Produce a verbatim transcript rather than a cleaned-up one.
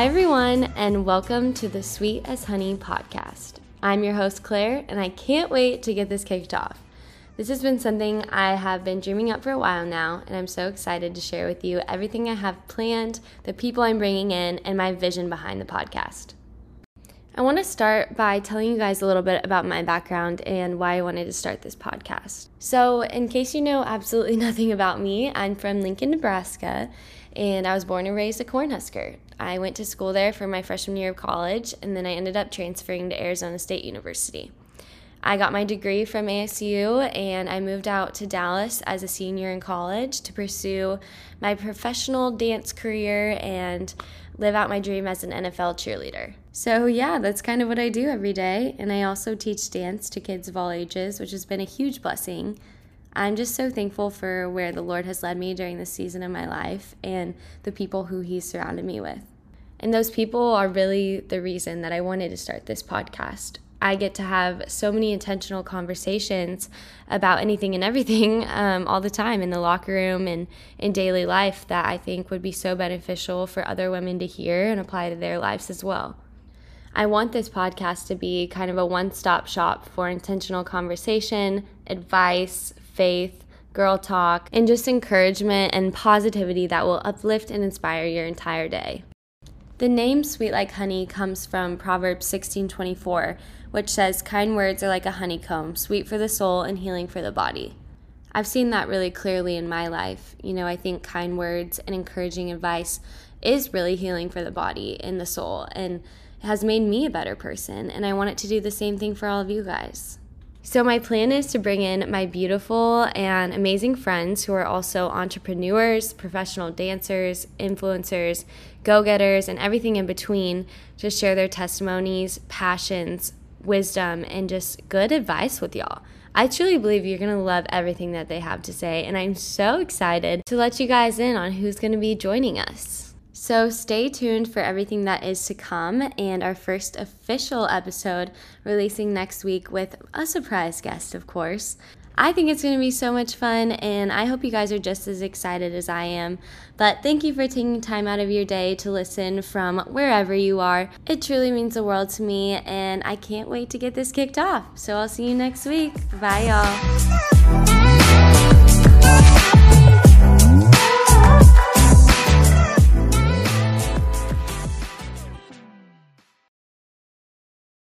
Hi everyone, and welcome to the Sweet as Honey podcast. I'm your host Claire, and I can't wait to get this kicked off. This has been something I have been dreaming up for a while now, and I'm so excited to share with you everything I have planned, the people I'm bringing in, and my vision behind the podcast. I want to start by telling you guys a little bit about my background and why I wanted to start this podcast. So, in case you know absolutely nothing about me, I'm from Lincoln, Nebraska, and I was born and raised a Cornhusker. I went to school there for my freshman year of college, and then I ended up transferring to Arizona State University. I got my degree from A S U, and I moved out to Dallas as a senior in college to pursue my professional dance career and live out my dream as an N F L cheerleader. So yeah, that's kind of what I do every day, and I also teach dance to kids of all ages, which has been a huge blessing. I'm just so thankful for where the Lord has led me during this season of my life and the people who He's surrounded me with. And those people are really the reason that I wanted to start this podcast. I get to have so many intentional conversations about anything and everything um, all the time in the locker room and in daily life that I think would be so beneficial for other women to hear and apply to their lives as well. I want this podcast to be kind of a one-stop shop for intentional conversation, advice, faith, girl talk, and just encouragement and positivity that will uplift and inspire your entire day. The name Sweet Like Honey comes from Proverbs sixteen twenty-four, which says, "Kind words are like a honeycomb, sweet for the soul and healing for the body." I've seen that really clearly in my life. You know, I think kind words and encouraging advice is really healing for the body and the soul, and it has made me a better person, and I want it to do the same thing for all of you guys. So my plan is to bring in my beautiful and amazing friends who are also entrepreneurs, professional dancers, influencers, go-getters, and everything in between to share their testimonies, passions, wisdom, and just good advice with y'all. I truly believe you're going to love everything that they have to say, and I'm so excited to let you guys in on who's going to be joining us. So stay tuned for everything that is to come and our first official episode releasing next week with a surprise guest, of course. I think it's going to be so much fun, and I hope you guys are just as excited as I am. But thank you for taking time out of your day to listen from wherever you are. It truly means the world to me, and I can't wait to get this kicked off. So I'll see you next week. Bye, y'all.